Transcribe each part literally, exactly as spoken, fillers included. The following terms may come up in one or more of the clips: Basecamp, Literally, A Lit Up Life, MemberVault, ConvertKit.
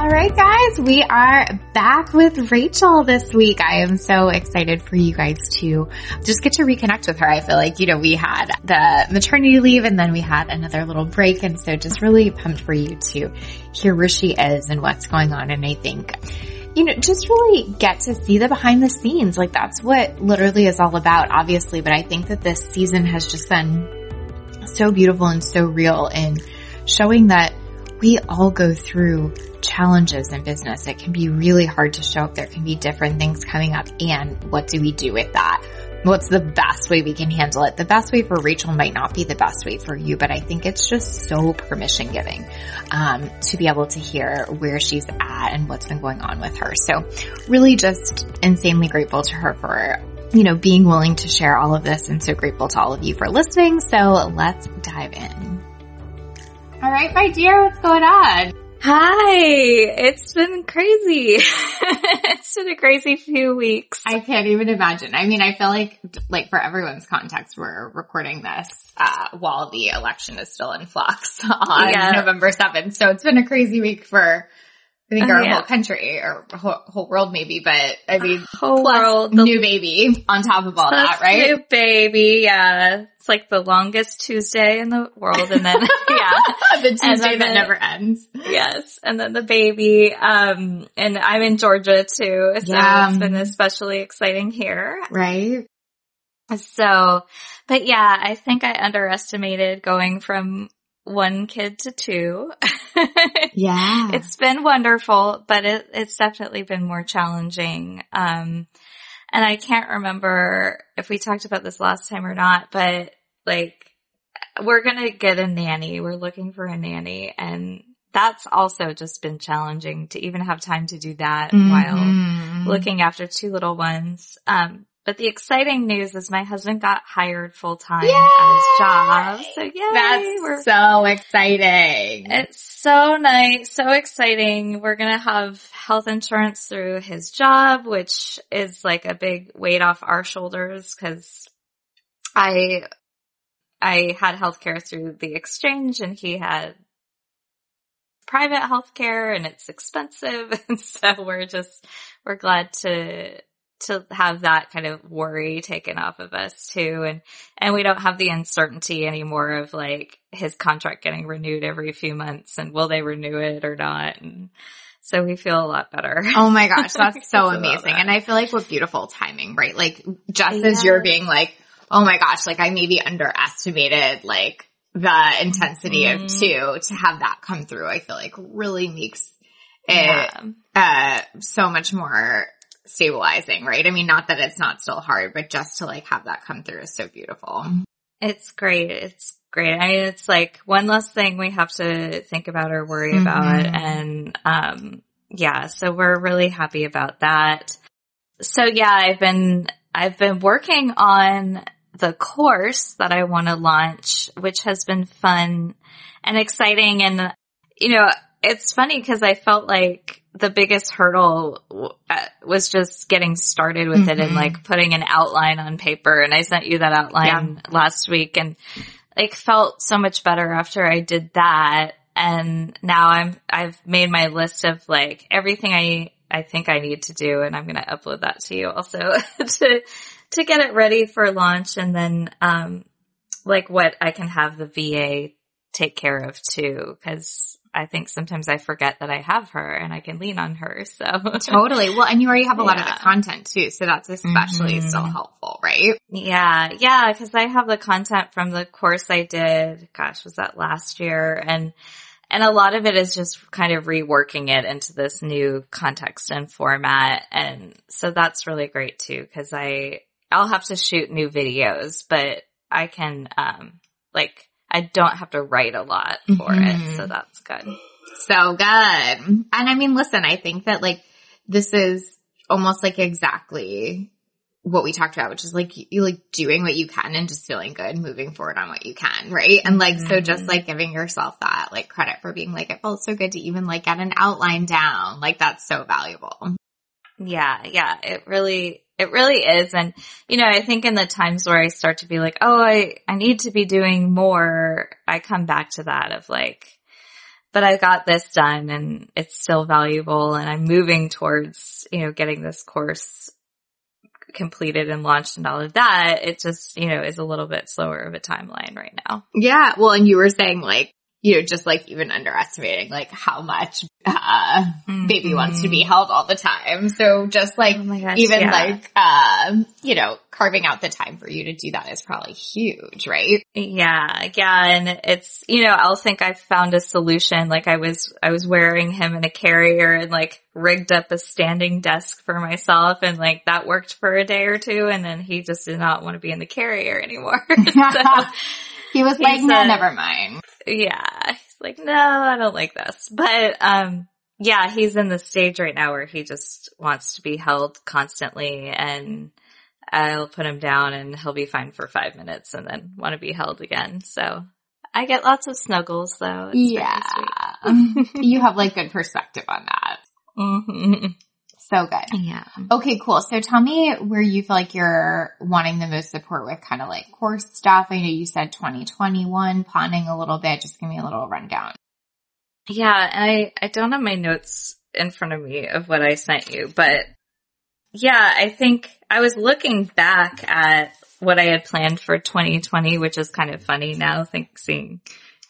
All right, guys, we are back with Rachel this week. I am so excited for you guys to just get to reconnect with her. I feel like, you know, we had the maternity leave and then we had another little break. And so just really pumped for you to hear where she is and what's going on. And I think, you know, just really get to see the behind the scenes. Like that's what Literally is all about, obviously. But I think that this season has just been so beautiful and so real in showing that we all go through challenges in business. It can be really hard to show up. There can be different things coming up. And what do we do with that? What's the best way we can handle it? The best way for Rachel might not be the best way for you, but I think it's just so permission giving, um, to be able to hear where she's at and what's been going on with her. So really just insanely grateful to her for, you know, being willing to share all of this, and so grateful to all of you for listening. So let's dive in. All right, my dear, what's going on? Hi, it's been crazy. It's been a crazy few weeks. I can't even imagine. I mean, I feel like, like for everyone's context, we're recording this uh while the election is still in flux on yeah. November seventh. So it's been a crazy week for, I think, oh, our yeah. whole country or whole, whole world maybe, but I mean, whole plus world, new the, baby on top of all that, right? New baby, yeah. It's like the longest Tuesday in the world, and then yeah, the Tuesday that the, never ends. Yes, and then the baby. Um, and I'm in Georgia too, so yeah. It's been especially exciting here, right? So, but yeah, I think I underestimated going from one kid to two. Yeah, it's been wonderful, but it, it's definitely been more challenging. Um, and I can't remember if we talked about this last time or not, but like, we're going to get a nanny. We're looking for a nanny. And that's also just been challenging to even have time to do that mm-hmm. while looking after two little ones. Um, but the exciting news is my husband got hired full-time yay! At his job. So yay! That's we're, so exciting. It's so nice. So exciting. We're going to have health insurance through his job, which is like a big weight off our shoulders because I, I had healthcare through the exchange and he had private healthcare and it's expensive. And so we're just, we're glad to, to have that kind of worry taken off of us too. And, and we don't have the uncertainty anymore of like his contract getting renewed every few months and will they renew it or not? And so we feel a lot better. Oh my gosh. That's so amazing. And I feel like what beautiful timing, right? Like just yeah. as you're being like, oh my gosh, like I maybe underestimated like the intensity mm-hmm. of two to have that come through. I feel like really makes it yeah. uh, so much more stabilizing, right? I mean, not that it's not still hard, but just to like have that come through is so beautiful. It's great. It's great. I mean, it's like one less thing we have to think about or worry mm-hmm. about. And, um, yeah, so we're really happy about that. So yeah, I've been, I've been working on the course that I want to launch, which has been fun and exciting. And, you know, it's funny because I felt like the biggest hurdle was just getting started with mm-hmm. it and like putting an outline on paper. And I sent you that outline yeah. last week and like felt so much better after I did that. And now I'm, I've made my list of like everything I, I think I need to do. And I'm going to upload that to you also to, to get it ready for launch. And then, um, like what I can have the V A take care of too. Cause I think sometimes I forget that I have her and I can lean on her. So totally. Well, and you already have a yeah. lot of the content too. So that's especially mm-hmm. still helpful, right? Yeah. Yeah. Cause I have the content from the course I did. Gosh, was that last year? And, and a lot of it is just kind of reworking it into this new context and format. And so that's really great too. Cause I, I'll have to shoot new videos, but I can, um, like, I don't have to write a lot for mm-hmm. it, so that's good. So good. And I mean, listen, I think that like this is almost like exactly what we talked about, which is like you like doing what you can and just feeling good, moving forward on what you can, right? And like mm-hmm. so just like giving yourself that like credit for being like, it felt so good to even like get an outline down. Like that's so valuable. Yeah, yeah, it really it really is. And you know, I think in the times where I start to be like, oh, I I need to be doing more, I come back to that of like, but I got this done and it's still valuable and I'm moving towards, you know, getting this course completed and launched and all of that. It just, you know, is a little bit slower of a timeline right now. Yeah. Well, and you were saying like, you know, just like even underestimating like how much uh mm-hmm. baby wants to be held all the time. So just like, oh my gosh, even yeah. like, um, you know, carving out the time for you to do that is probably huge, right? Yeah. Yeah. And it's, you know, I'll think I've found a solution. Like I was, I was wearing him in a carrier and like rigged up a standing desk for myself. And like that worked for a day or two. And then he just did not want to be in the carrier anymore. So, he was like, no, never mind. Yeah. He's like, no, I don't like this. But, um, yeah, he's in the stage right now where he just wants to be held constantly, and I'll put him down and he'll be fine for five minutes and then want to be held again. So I get lots of snuggles though. It's yeah. You have like good perspective on that. Mm-hmm. So good. Yeah. Okay, cool. So tell me where you feel like you're wanting the most support with kind of like course stuff. I know you said twenty twenty-one, planning a little bit. Just give me a little rundown. Yeah. I, I don't have my notes in front of me of what I sent you, but yeah, I think I was looking back at what I had planned for twenty twenty, which is kind of funny now, think, seeing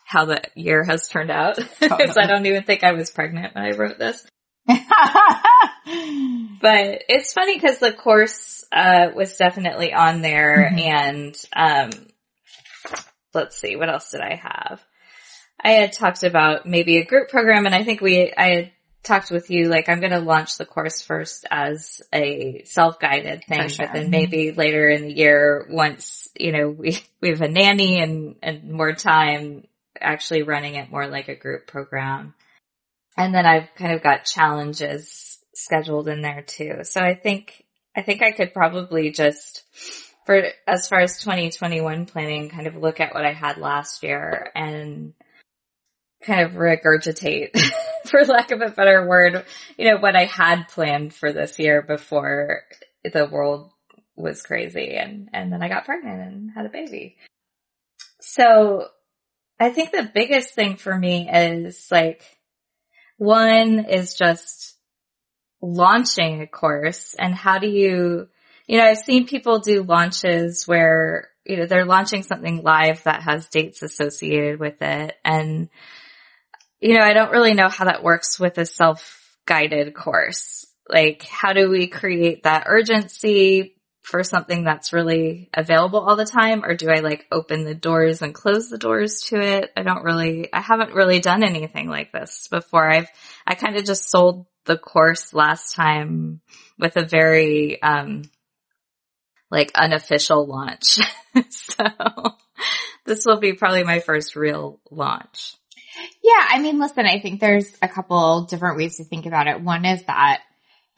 how the year has turned out. Because I don't even think I was pregnant when I wrote this. But it's funny because the course uh was definitely on there. Mm-hmm. And um let's see, what else did I have? I had talked about maybe a group program, and I think we I had talked with you like I'm going to launch the course first as a self-guided thing. For sure. But then maybe later in the year, once you know we we have a nanny and and more time, actually running it more like a group program. And then I've kind of got challenges scheduled in there too. So I think, I think I could probably just, for as far as twenty twenty-one planning, kind of look at what I had last year and kind of regurgitate, for lack of a better word, you know, what I had planned for this year before the world was crazy. And, and then I got pregnant and had a baby. So I think the biggest thing for me is like, one is just launching a course, and how do you, you know, I've seen people do launches where, you know, they're launching something live that has dates associated with it. And, you know, I don't really know how that works with a self-guided course. Like, how do we create that urgency for something that's really available all the time? Or do I like open the doors and close the doors to it? I don't really, I haven't really done anything like this before. I've, I kind of just sold the course last time with a very, um, like unofficial launch. So this will be probably my first real launch. Yeah. I mean, listen, I think there's a couple different ways to think about it. One is that,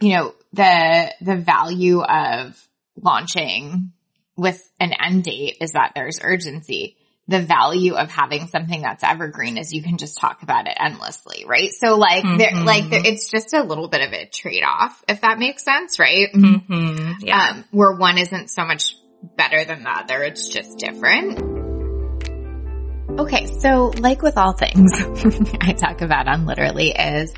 you know, the, the value of launching with an end date is that there's urgency. The value of having something that's evergreen is you can just talk about it endlessly, right? So like, mm-hmm. there, like there, it's just a little bit of a trade-off, if that makes sense, right? Mm-hmm. Yeah. Um, where one isn't so much better than the other, it's just different. Okay, so like with all things I talk about on Literally is,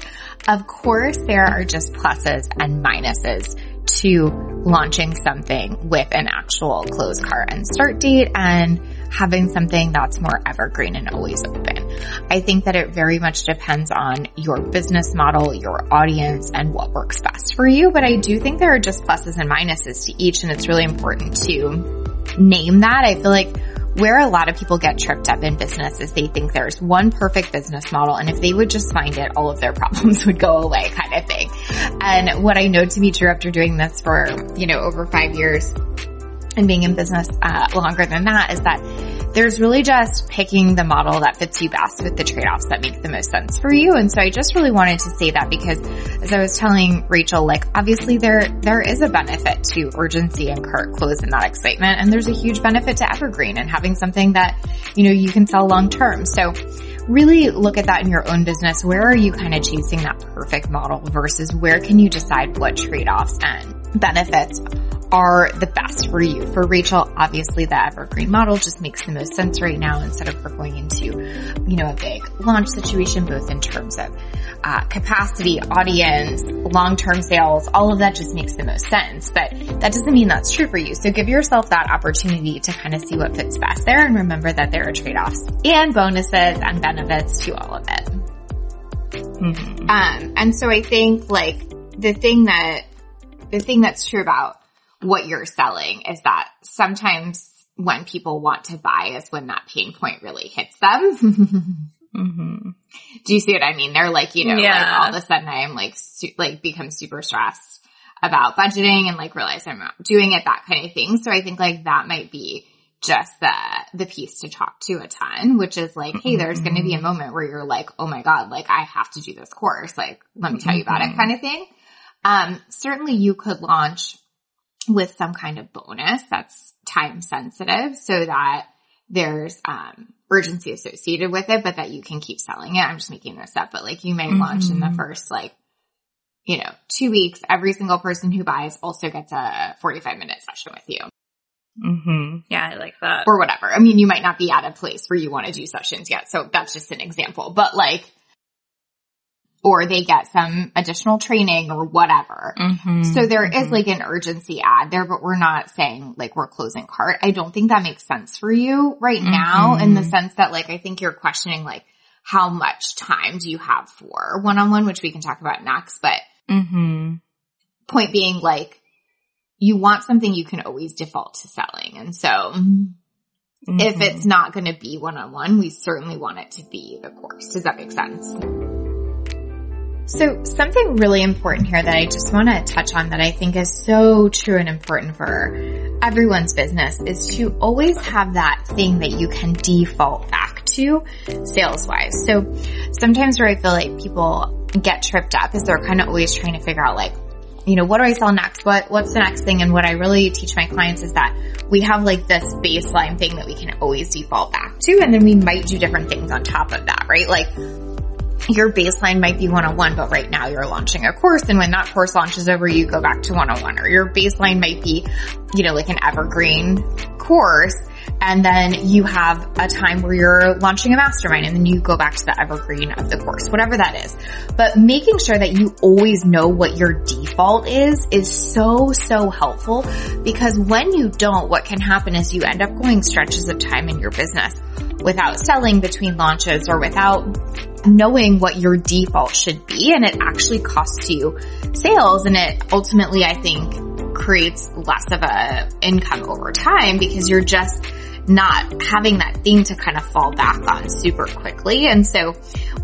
of course, there are just pluses and minuses to launching something with an actual close cart and start date and having something that's more evergreen and always open. I think that it very much depends on your business model, your audience, and what works best for you. But I do think there are just pluses and minuses to each, and it's really important to name that. I feel like where a lot of people get tripped up in business is they think there's one perfect business model, and if they would just find it, all of their problems would go away kind of thing. And what I know to be true after doing this for, you know, over five years and being in business uh, longer than that is that there's really just picking the model that fits you best with the trade-offs that make the most sense for you. And so I just really wanted to say that because as I was telling Rachel, like obviously there, there is a benefit to urgency and cart close and that excitement. And there's a huge benefit to evergreen and having something that, you know, you can sell long-term. So really look at that in your own business. Where are you kind of chasing that perfect model versus where can you decide what trade-offs and benefits are the best for you? For Rachel, obviously the evergreen model just makes the most sense right now instead of her going into, you know, a big launch situation, both in terms of uh, capacity, audience, long-term sales, all of that just makes the most sense. But that doesn't mean that's true for you. So give yourself that opportunity to kind of see what fits best there, and remember that there are trade-offs and bonuses and benefits to all of it. Mm-hmm. Um, and so I think like the thing that, the thing that's true about what you're selling is that sometimes when people want to buy is when that pain point really hits them. Mm-hmm. Do you see what I mean? They're like, you know, yeah. like all of a sudden I'm like, su- like become super stressed about budgeting and like realize I'm not doing it, that kind of thing. So I think like that might be just the, the piece to talk to a ton, which is like, hey, there's going to be a moment where you're like, oh my God, like I have to do this course. Like, let me tell you about it kind of thing. Um, certainly you could launch with some kind of bonus that's time sensitive so that there's um urgency associated with it, but that you can keep selling it. I'm just making this up, but like you may mm-hmm. launch in the first like, you know, two weeks, every single person who buys also gets a forty-five minute session with you. Mm-hmm. Yeah, I like that. Or whatever. I mean, you might not be at a place where you want to do sessions yet. So that's just an example, but like, or they get some additional training or whatever. Mm-hmm, so there mm-hmm. is like an urgency ad there, but we're not saying like we're closing cart. I don't think that makes sense for you right mm-hmm. now, in the sense that like I think you're questioning like how much time do you have for one-on-one, which we can talk about next. But mm-hmm. point being like you want something you can always default to selling. And so mm-hmm. if it's not going to be one-on-one, we certainly want it to be the course. Does that make sense? So something really important here that I just want to touch on that I think is so true and important for everyone's business is to always have that thing that you can default back to sales-wise. So sometimes where I feel like people get tripped up is they're kind of always trying to figure out like, you know, what do I sell next? What, what's the next thing? And what I really teach my clients is that we have like this baseline thing that we can always default back to, and then we might do different things on top of that, right? Like, your baseline might be one-on-one, but right now you're launching a course, and when that course launches over, you go back to one-on-one. Or your baseline might be, you know, like an evergreen course, and then you have a time where you're launching a mastermind, and then you go back to the evergreen of the course, whatever that is. But making sure that you always know what your default is is so, so helpful, because when you don't, what can happen is you end up going stretches of time in your business without selling between launches or without knowing what your default should be, and it actually costs you sales, and it ultimately, I think, creates less of a income over time because you're just not having that thing to kind of fall back on super quickly. And so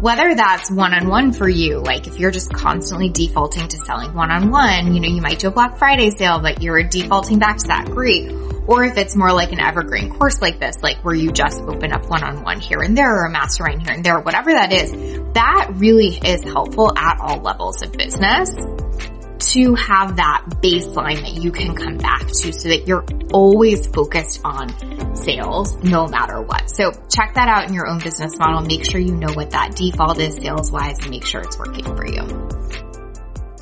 whether that's one-on-one for you, like if you're just constantly defaulting to selling one-on-one, you know, you might do a Black Friday sale, but you're defaulting back to that, great. Or if it's more like an evergreen course like this, like where you just open up one-on-one here and there, or a mastermind here and there, whatever that is, that really is helpful at all levels of business to have that baseline that you can come back to so that you're always focused on sales no matter what. So check that out in your own business model. Make sure you know what that default is sales-wise and make sure it's working for you.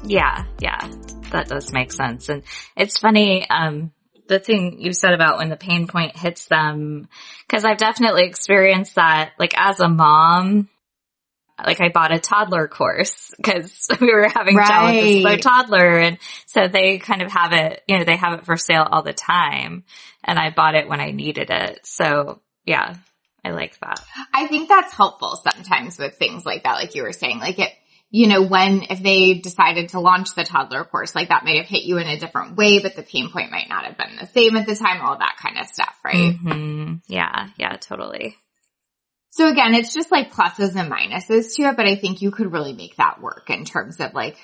Yeah, yeah, that does make sense. And it's funny, um, the thing you said about when the pain point hits them, because I've definitely experienced that, like as a mom. Like I bought a toddler course because we were having right. challenges with my toddler. And so they kind of have it, you know, they have it for sale all the time. And I bought it when I needed it. So yeah, I like that. I think that's helpful sometimes with things like that. Like you were saying, like it, you know, when, if they decided to launch the toddler course, like that might have hit you in a different way, but the pain point might not have been the same at the time, all that kind of stuff. Right. Mm-hmm. Yeah. Yeah, totally. So again, it's just like pluses and minuses to it, but I think you could really make that work in terms of like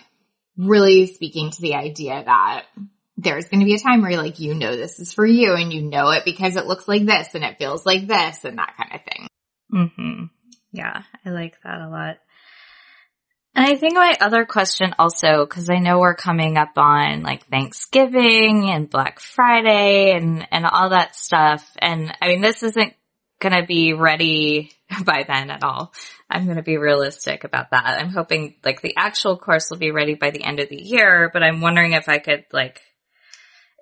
really speaking to the idea that there's going to be a time where you're like, you know, this is for you and you know it because it looks like this and it feels like this and that kind of thing. Mm-hmm. Yeah, I like that a lot. And I think my other question also, because I know we're coming up on like Thanksgiving and Black Friday and, and all that stuff. And I mean, this isn't going to be ready by then at all. I'm going to be realistic about that. I'm hoping like the actual course will be ready by the end of the year, but I'm wondering if I could like,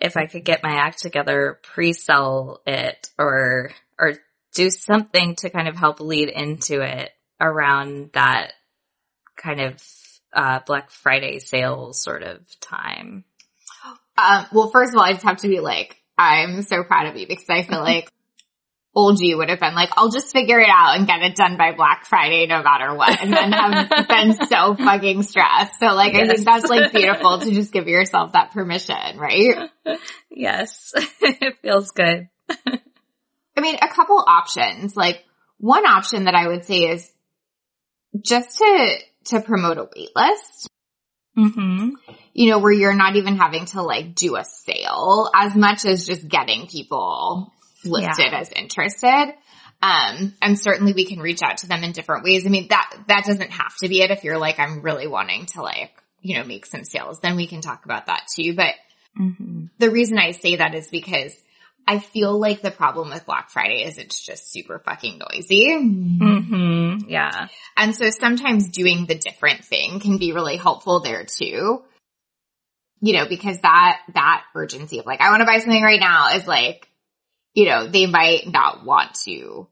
if I could get my act together, pre-sell it or, or do something to kind of help lead into it around that kind of uh Black Friday sale sort of time. Um, well, first of all, I just have to be like, I'm so proud of you because I feel like old you would have been like, I'll just figure it out and get it done by Black Friday no matter what, and then have been so fucking stressed. So like, yes. I think that's like beautiful to just give yourself that permission, right? Yes. It feels good. I mean, a couple options. Like one option that I would say is just to to promote a wait list, mm-hmm. you know, where you're not even having to like do a sale as much as just getting people listed yeah. as interested. Um, and certainly we can reach out to them in different ways. I mean, that, that doesn't have to be it. If you're like, I'm really wanting to like, you know, make some sales, then we can talk about that too. But mm-hmm. the reason I say that is because I feel like the problem with Black Friday is it's just super fucking noisy. Mm-hmm. Yeah. And so sometimes doing the different thing can be really helpful there too. You know, because that, that urgency of like, I want to buy something right now is like, you know, they might not want to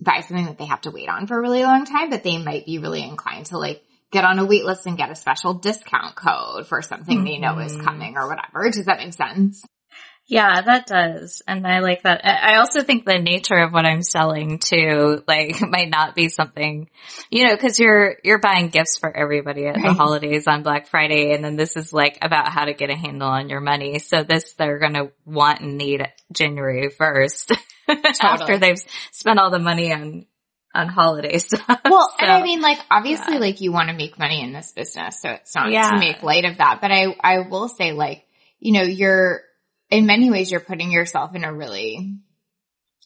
buy something that they have to wait on for a really long time, but they might be really inclined to like get on a wait list and get a special discount code for something mm-hmm. they know is coming or whatever. Does that make sense? Yeah, that does. And I like that. I also think the nature of what I'm selling too, like might not be something, you know, cause you're, you're buying gifts for everybody at right. the holidays on Black Friday. And then this is like about how to get a handle on your money. So this they're going to want and need January first totally. After they've spent all the money on, on holiday stuff. Well, so, and I mean like obviously yeah. like you want to make money in this business. So it's not yeah. to make light of that, but I, I will say like, you know, you're, in many ways, you're putting yourself in a really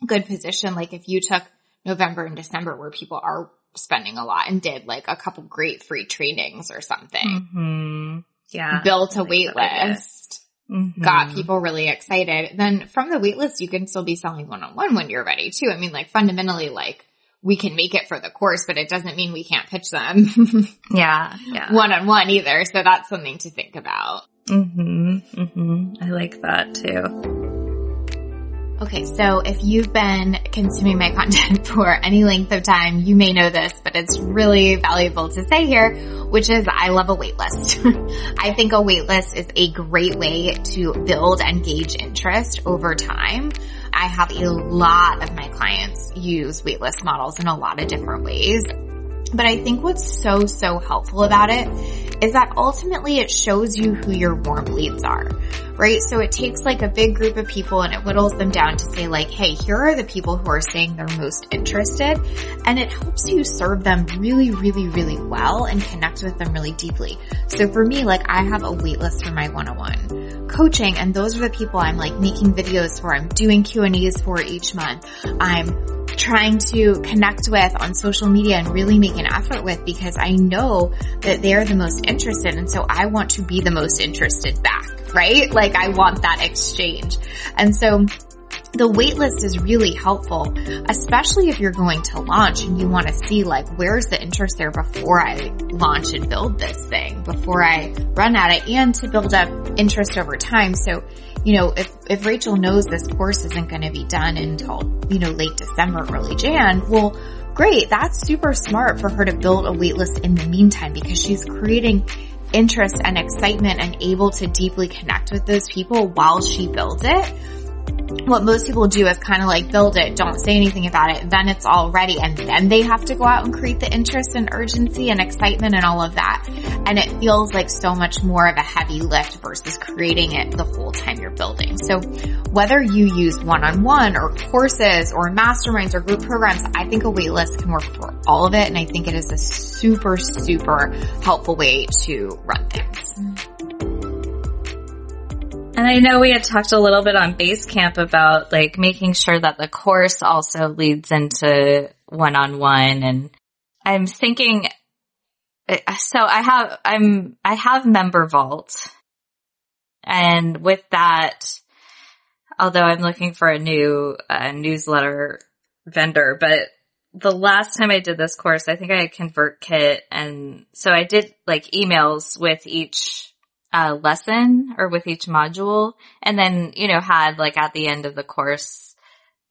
good position. Like if you took November and December where people are spending a lot and did like a couple great free trainings or something, mm-hmm. yeah, built a wait list, mm-hmm. got people really excited. Then from the wait list, you can still be selling one-on-one when you're ready too. I mean, like fundamentally, like we can make it for the course, but it doesn't mean we can't pitch them yeah, yeah, one-on-one either. So that's something to think about. Mm-hmm, mm-hmm. I like that too. Okay, so if you've been consuming my content for any length of time, you may know this, but it's really valuable to say here, which is I love a wait list. I think a wait list is a great way to build and gauge interest over time. I have a lot of my clients use wait list models in a lot of different ways. But I think what's so, so helpful about it is that ultimately it shows you who your warm leads are, right? So it takes like a big group of people and it whittles them down to say like, hey, here are the people who are saying they're most interested, and it helps you serve them really, really, really well and connect with them really deeply. So for me, like I have a wait list for my one-on-one coaching, and those are the people I'm like making videos for, I'm doing Q and A's for each month, I'm trying to connect with on social media and really make an effort with because I know that they're the most interested, and so I want to be the most interested back, right? Like I want that exchange. And so the wait list is really helpful, especially if you're going to launch and you want to see like where's the interest there before I launch and build this thing, before I run at it, and to build up interest over time. So, you know, if, if Rachel knows this course isn't going to be done until, you know, late December, early Jan, well, great. That's super smart for her to build a wait list in the meantime because she's creating interest and excitement and able to deeply connect with those people while she builds it. What most people do is kind of like build it, don't say anything about it, then it's all ready, and then they have to go out and create the interest and urgency and excitement and all of that. And it feels like so much more of a heavy lift versus creating it the whole time you're building. So whether you use one-on-one or courses or masterminds or group programs, I think a wait list can work for all of it. And I think it is a super, super helpful way to run things. And I know we had talked a little bit on Basecamp about like making sure that the course also leads into one-on-one. And I'm thinking, so I have, I'm, I have MemberVault, and with that, although I'm looking for a new uh, newsletter vendor, but the last time I did this course, I think I had ConvertKit, and so I did like emails with each uh, lesson or with each module, and then, you know, had like at the end of the course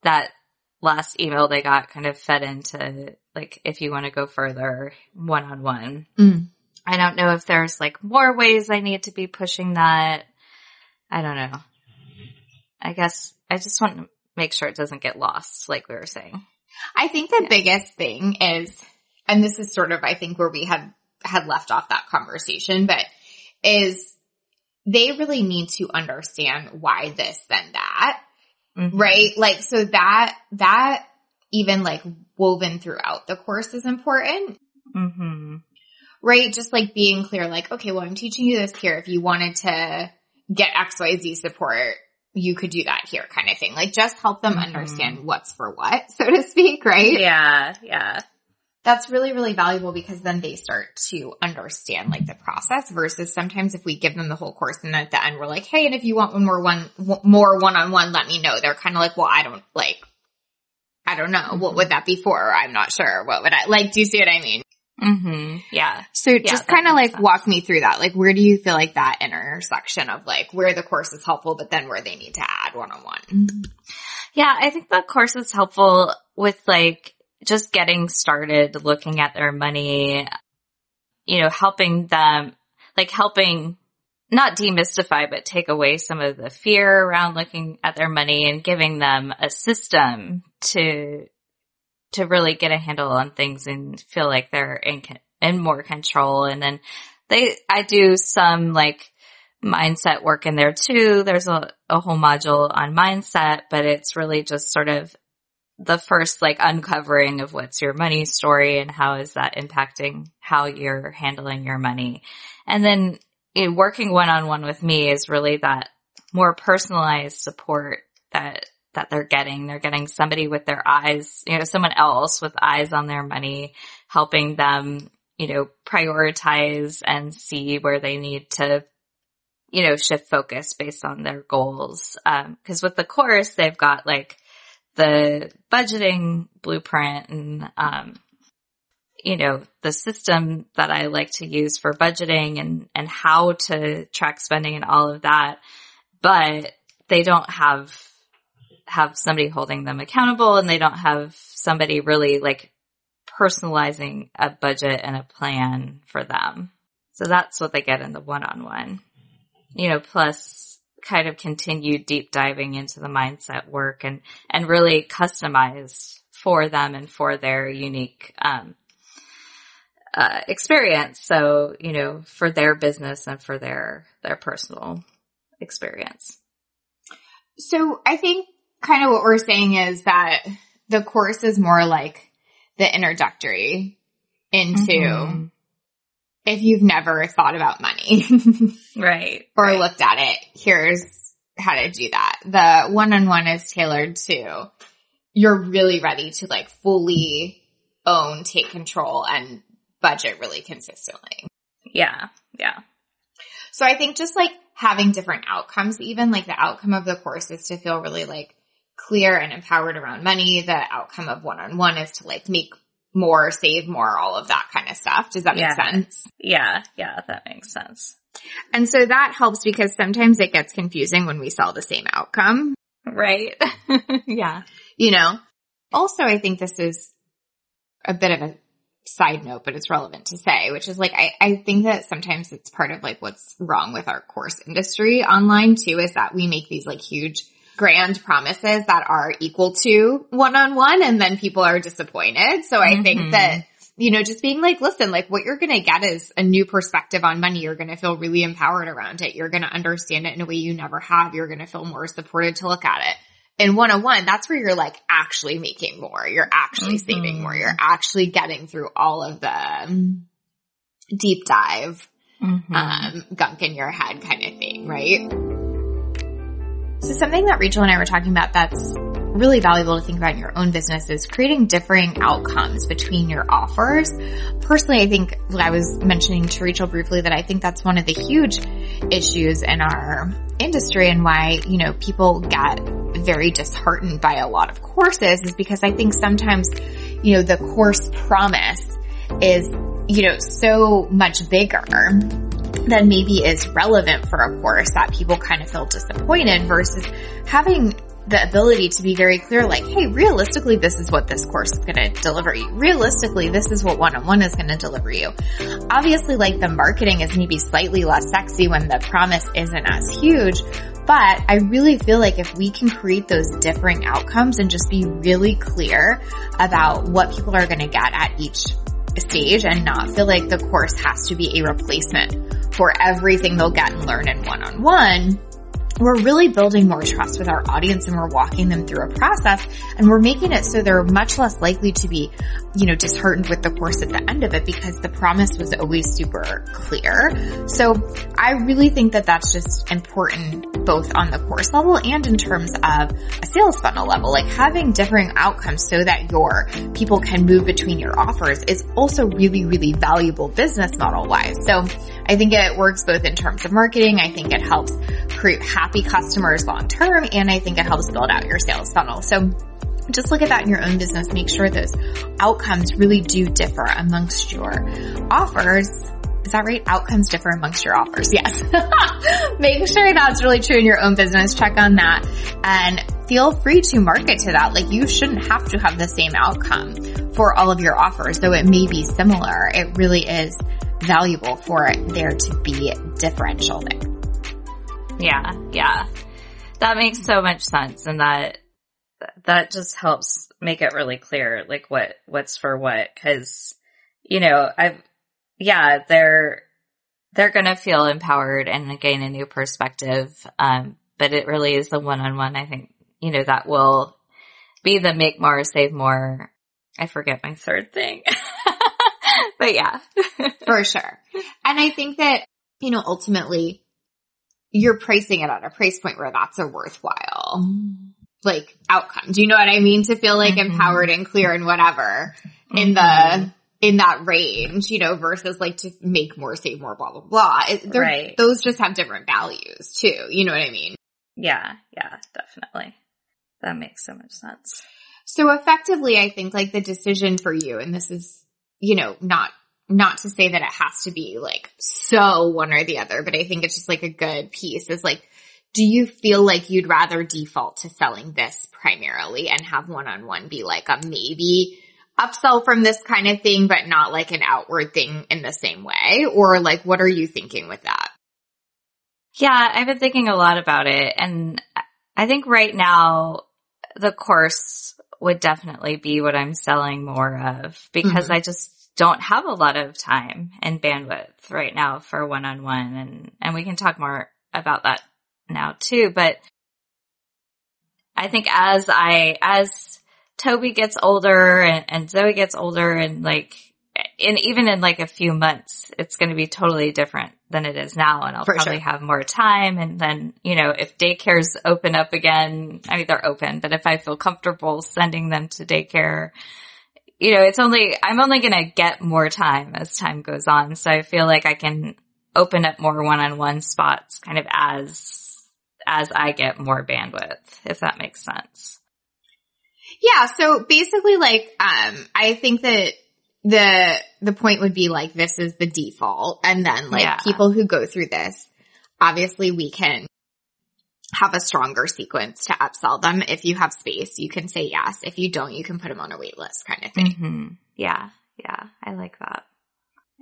that last email they got kind of fed into like, if you want to go further one-on-one. Mm. I don't know if there's like more ways I need to be pushing that. I don't know. I guess I just want to make sure it doesn't get lost, like we were saying. I think the yeah. biggest thing is, and this is sort of, I think, where we had, had left off that conversation, but is they really need to understand why this, then that, mm-hmm. right? Like, so that, that even like woven throughout the course is important, mm-hmm. right? Just like being clear, like, okay, well, I'm teaching you this here. If you wanted to get X Y Z support, you could do that here, kind of thing. Like, just help them understand mm-hmm. what's for what, so to speak, right? Yeah, yeah. That's really, really valuable, because then they start to understand, like, the process, versus sometimes if we give them the whole course and at the end we're like, hey, and if you want one more one w- more one-on-one, let me know. They're kind of like, well, I don't, like, I don't know. Mm-hmm. What would that be for? I'm not sure. What would I, like, do you see what I mean? Mm-hmm. Yeah. So yeah, just kind of like sense. Walk me through that. Like, where do you feel like that intersection of like where the course is helpful, but then where they need to add one-on-one? Yeah. I think the course is helpful with like just getting started, looking at their money, you know, helping them, like helping not demystify, but take away some of the fear around looking at their money, and giving them a system to to really get a handle on things and feel like they're in, in more control. And then they, I do some like mindset work in there too. There's a, a whole module on mindset, but it's really just sort of the first like uncovering of what's your money story and how is that impacting how you're handling your money. And then in working one-on-one with me is really that more personalized support that that they're getting. They're getting somebody with their eyes, you know, someone else with eyes on their money, helping them, you know, prioritize and see where they need to, you know, shift focus based on their goals. Um, cause with the course, they've got like the budgeting blueprint and, um, you know, the system that I like to use for budgeting and, and how to track spending and all of that. But they don't have, have somebody holding them accountable, and they don't have somebody really like personalizing a budget and a plan for them. So that's what they get in the one-on-one, you know, plus kind of continued deep diving into the mindset work and, and really customized for them and for their unique, um, uh, experience. So, you know, for their business and for their, their personal experience. So I think, kind of what we're saying is that the course is more like the introductory into mm-hmm. if you've never thought about money. Right. Or right. looked at it, here's how to do that. The one-on-one is tailored to you're really ready to like fully own, take control, and budget really consistently. Yeah. Yeah. So I think just like having different outcomes, even like the outcome of the course is to feel really like clear and empowered around money. The outcome of one-on-one is to like make more, save more, all of that kind of stuff. Does that yeah. make sense? Yeah. Yeah. That makes sense. And so that helps, because sometimes it gets confusing when we sell the same outcome. Right. Yeah. You know, also I think this is a bit of a side note, but it's relevant to say, which is like, I, I think that sometimes it's part of like what's wrong with our course industry online too, is that we make these like huge grand promises that are equal to one-on-one, and then people are disappointed. So I mm-hmm. think that, you know, just being like, listen, like what you're going to get is a new perspective on money. You're going to feel really empowered around it. You're going to understand it in a way you never have. You're going to feel more supported to look at it. In one-on-one, that's where you're like actually making more. You're actually mm-hmm. saving more. You're actually getting through all of the deep dive, mm-hmm. um, gunk in your head kind of thing, right? So something that Rachel and I were talking about that's really valuable to think about in your own business is creating differing outcomes between your offers. Personally, I think I was mentioning to Rachel briefly that I think that's one of the huge issues in our industry and why, you know, people get very disheartened by a lot of courses is because I think sometimes, you know, the course promise is, you know, so much bigger than maybe is relevant for a course that people kind of feel disappointed versus having the ability to be very clear, like, hey, realistically, this is what this course is going to deliver you. Realistically, this is what one-on-one is going to deliver you. Obviously, like, the marketing is maybe slightly less sexy when the promise isn't as huge, but I really feel like if we can create those differing outcomes and just be really clear about what people are going to get at each stage and not feel like the course has to be a replacement for everything they'll get and learn in one-on-one, we're really building more trust with our audience and we're walking them through a process and we're making it so they're much less likely to be, you know, disheartened with the course at the end of it because the promise was always super clear. So I really think that that's just important both on the course level and in terms of a sales funnel level, like having differing outcomes so that your people can move between your offers is also really, really valuable business model wise. So I think it works both in terms of marketing. I think it helps create happy customers long term, and I think it helps build out your sales funnel. So just look at that in your own business. Make sure those outcomes really do differ amongst your offers. Is that right? Outcomes differ amongst your offers. Yes. Make sure that's really true in your own business. Check on that and feel free to market to that. Like, you shouldn't have to have the same outcome for all of your offers, though it may be similar. It really is valuable for there to be differential there. Yeah, yeah. That makes so much sense. And that, that just helps make it really clear, like what, what's for what. Cause, you know, I've, yeah, they're, they're going to feel empowered and gain a new perspective. Um, but it really is the one-on-one. I think, you know, that will be the make more, save more. I forget my third thing, but yeah, for sure. And I think that, you know, ultimately, you're pricing it at a price point where that's a worthwhile, like, outcome. Do you know what I mean? To feel like mm-hmm. empowered and clear and whatever mm-hmm. in the, in that range, you know, versus like to make more, save more, blah, blah, blah. Right. Those just have different values too. You know what I mean? Yeah. Yeah, definitely. That makes so much sense. So effectively, I think like the decision for you, and this is, you know, not, Not to say that it has to be like so one or the other, but I think it's just like a good piece is like, do you feel like you'd rather default to selling this primarily and have one-on-one be like a maybe upsell from this kind of thing, but not like an outward thing in the same way? Or like, what are you thinking with that? Yeah, I've been thinking a lot about it. And I think right now the course would definitely be what I'm selling more of because mm-hmm. I just don't have a lot of time and bandwidth right now for one-on-one. And, and we can talk more about that now too. But I think as I, as Toby gets older and, and Zoe gets older and like, and even in like a few months, it's going to be totally different than it is now. And I'll for probably sure. have more time. And then, you know, if daycares open up again, I mean, they're open, but if I feel comfortable sending them to daycare, you know, it's only, I'm only going to get more time as time goes on. So I feel like I can open up more one-on-one spots kind of as, as I get more bandwidth, if that makes sense. Yeah. So basically like, um, I think that the, the point would be like, this is the default. And then like yeah. people who go through this, obviously we can have a stronger sequence to upsell them. If you have space, you can say yes. If you don't, you can put them on a wait list kind of thing. Mm-hmm. Yeah. Yeah. I like that.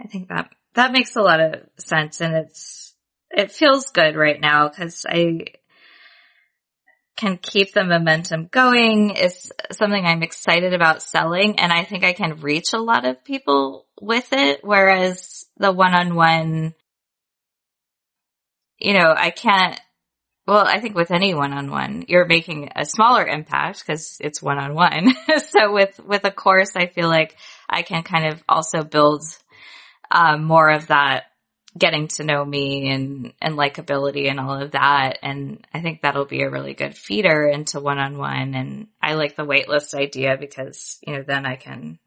I think that, that makes a lot of sense and it's, it feels good right now because I can keep the momentum going. It's something I'm excited about selling and I think I can reach a lot of people with it. Whereas the one-on-one, you know, I can't, Well, I think with any one-on-one, you're making a smaller impact because it's one-on-one. So with, with a course, I feel like I can kind of also build um, more of that getting to know me and, and likability and all of that. And I think that'll be a really good feeder into one-on-one. And I like the waitlist idea because, you know, then I can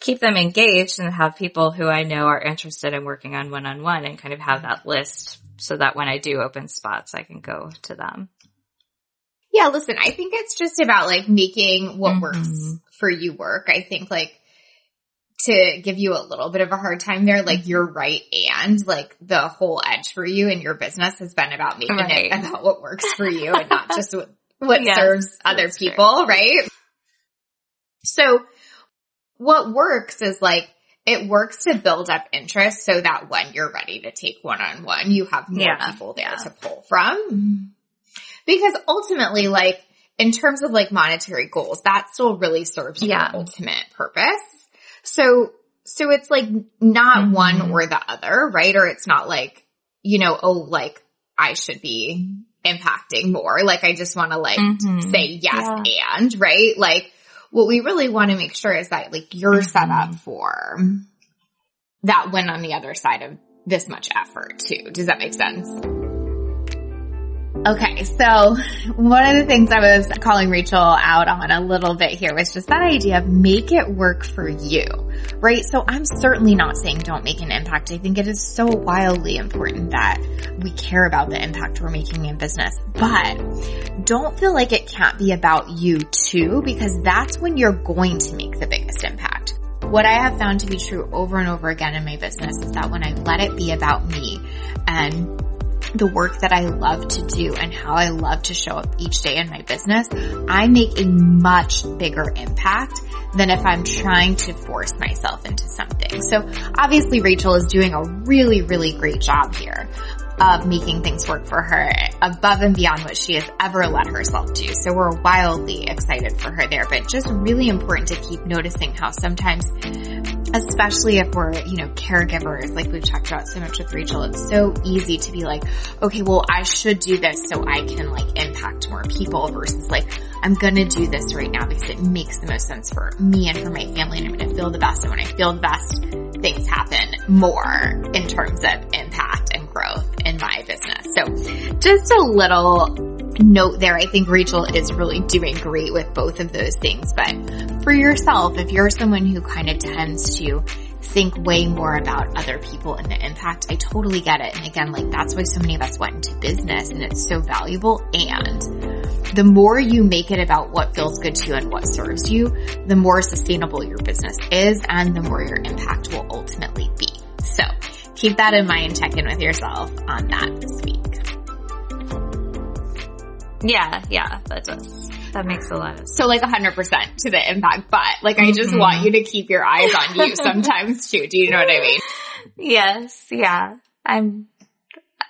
keep them engaged and have people who I know are interested in working on one-on-one and kind of have that list so that when I do open spots, I can go to them. Yeah, listen, I think it's just about like making what mm-hmm. works for you work. I think like to give you a little bit of a hard time there, like you're right. And like the whole edge for you and your business has been about making right. it about what works for you and not just what, what yes, serves other people. True. Right. So what works is like, it works to build up interest so that when you're ready to take one-on-one, you have more yeah. people there yeah. to pull from. Because ultimately, like, in terms of, like, monetary goals, that still really serves yeah. your ultimate purpose. So, so it's, like, not mm-hmm. one or the other, right? Or it's not, like, you know, oh, like, I should be impacting more. Like, I just want to, like, mm-hmm. say yes yeah. and, right? Like, what we really want to make sure is that, like, you're mm-hmm. set up for that win on the other side of this much effort, too. Does that make sense? Okay, so one of the things I was calling Rachel out on a little bit here was just that idea of make it work for you, right? So I'm certainly not saying don't make an impact. I think it is so wildly important that we care about the impact we're making in business, but don't feel like it can't be about you too, because that's when you're going to make the biggest impact. What I have found to be true over and over again in my business is that when I let it be about me and the work that I love to do and how I love to show up each day in my business, I make a much bigger impact than if I'm trying to force myself into something. So obviously Rachel is doing a really, really great job here of making things work for her above and beyond what she has ever let herself do. So we're wildly excited for her there, but just really important to keep noticing how sometimes, especially if we're, you know, caregivers, like we've talked about so much with Rachel, it's so easy to be like, okay, well, I should do this so I can like impact more people versus like, I'm going to do this right now because it makes the most sense for me and for my family and I'm going to feel the best. And when I feel the best, things happen more in terms of impact and growth in my business. So just a little note there. I think Rachel is really doing great with both of those things. But for yourself, if you're someone who kind of tends to think way more about other people and the impact, I totally get it. And again, like that's why so many of us went into business and it's so valuable. And the more you make it about what feels good to you and what serves you, the more sustainable your business is and the more your impact will ultimately be. So keep that in mind. Check in with yourself on that this week. Yeah, yeah, that does. That makes a lot of sense. So like one hundred percent to the impact, but like I just mm-hmm. want you to keep your eyes on you sometimes too. Do you know what I mean? Yes, yeah. I'm,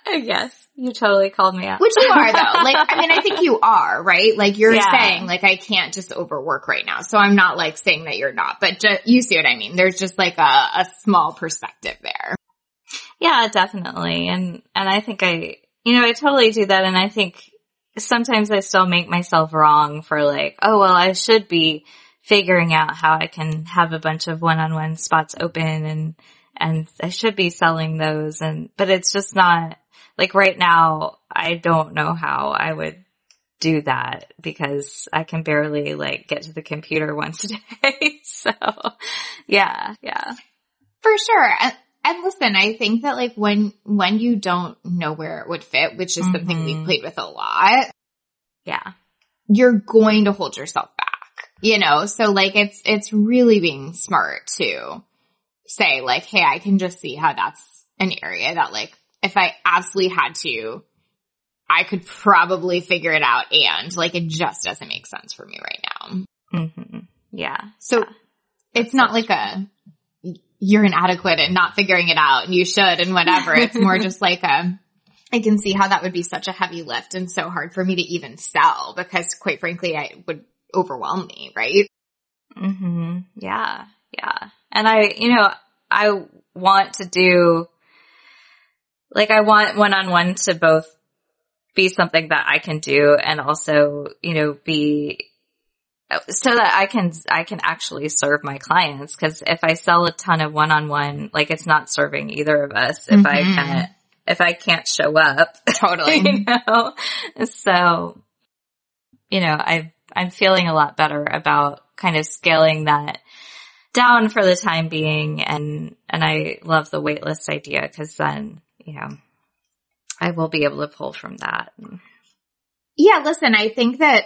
yes, you totally called me out. Which you are though. Like, I mean, I think you are, right? Like you're yeah. saying like I can't just overwork right now. So I'm not like saying that you're not, but just, you see what I mean? There's just like a, a small perspective there. Yeah, definitely. And, and I think I, you know, I totally do that. And I think sometimes I still make myself wrong for like, oh, well, I should be figuring out how I can have a bunch of one-on-one spots open and, and I should be selling those. And, but it's just not like right now, I don't know how I would do that because I can barely like get to the computer once a day. So yeah, yeah, for sure. I- And listen, I think that like when, when you don't know where it would fit, which is mm-hmm. something we played with a lot. Yeah. You're going to hold yourself back, you know? So like it's, it's really being smart to say like, hey, I can just see how that's an area that like, if I absolutely had to, I could probably figure it out. And like, it just doesn't make sense for me right now. Mm-hmm. Yeah. So yeah. it's that's not like true. a, you're inadequate and not figuring it out and you should and whatever. It's more just like, um, I can see how that would be such a heavy lift and so hard for me to even sell because quite frankly, it would overwhelm me. Right. Mm-hmm. Yeah. Yeah. And I, you know, I want to do like, I want one-on-one to both be something that I can do and also, you know, be so that I can, I can actually serve my clients. Cause if I sell a ton of one-on-one, like it's not serving either of us if mm-hmm. I can't, if I can't show up. Totally. You know? So, you know, I've, I'm feeling a lot better about kind of scaling that down for the time being. And, and I love the waitlist idea because then, you know, I will be able to pull from that. Yeah. Listen, I think that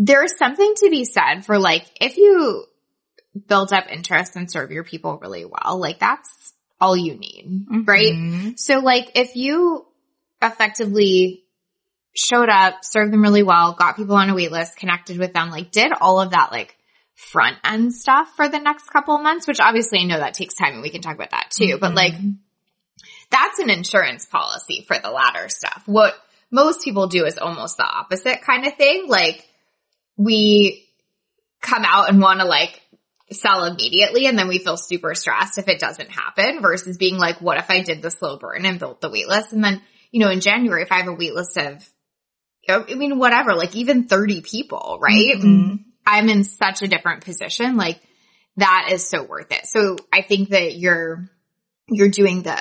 there's something to be said for like, if you build up interest and serve your people really well, like that's all you need, mm-hmm. right? So like if you effectively showed up, served them really well, got people on a wait list, connected with them, like did all of that like front end stuff for the next couple of months, which obviously I know that takes time and we can talk about that too, mm-hmm. but like that's an insurance policy for the latter stuff. What most people do is almost the opposite kind of thing. Like we come out and want to like sell immediately and then we feel super stressed if it doesn't happen versus being like, what if I did the slow burn and built the wait list? And then, you know, in January, if I have a wait list of, I mean, whatever, like even thirty people, right? Mm-hmm. I'm in such a different position. Like that is so worth it. So I think that you're, you're doing the,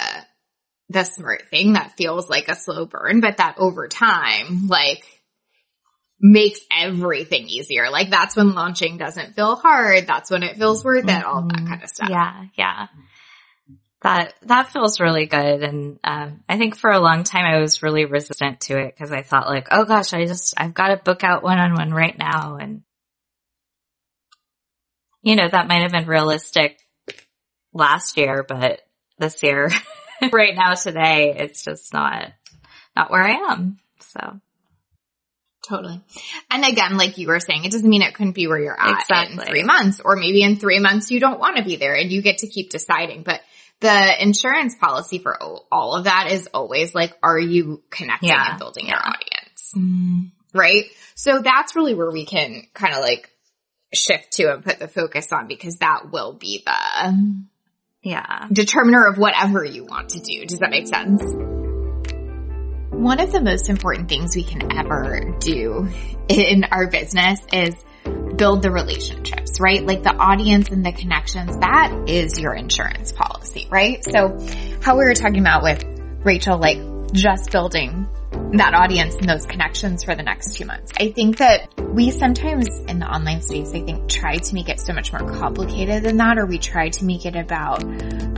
the smart thing that feels like a slow burn, but that over time, like makes everything easier. Like that's when launching doesn't feel hard. That's when it feels worth it, all that kind of stuff. Yeah. Yeah. That, that feels really good. And, um, I think for a long time I was really resistant to it because I thought like, oh gosh, I just, I've got to book out one-on-one right now. And, you know, that might have been realistic last year, but this year right now today, it's just not, not where I am. So. Totally. And again, like you were saying, it doesn't mean it couldn't be where you're at exactly. in three months or maybe in three months you don't want to be there and you get to keep deciding. But the insurance policy for all of that is always like, are you connecting yeah. and building your audience? Mm. Right? So that's really where we can kind of like shift to and put the focus on because that will be the yeah determiner of whatever you want to do. Does that make sense? One of the most important things we can ever do in our business is build the relationships, right? Like the audience and the connections, that is your insurance policy, right? So how we were talking about with Rachel, like just building that audience and those connections for the next two months. I think that we sometimes in the online space, I think, try to make it so much more complicated than that, or we try to make it about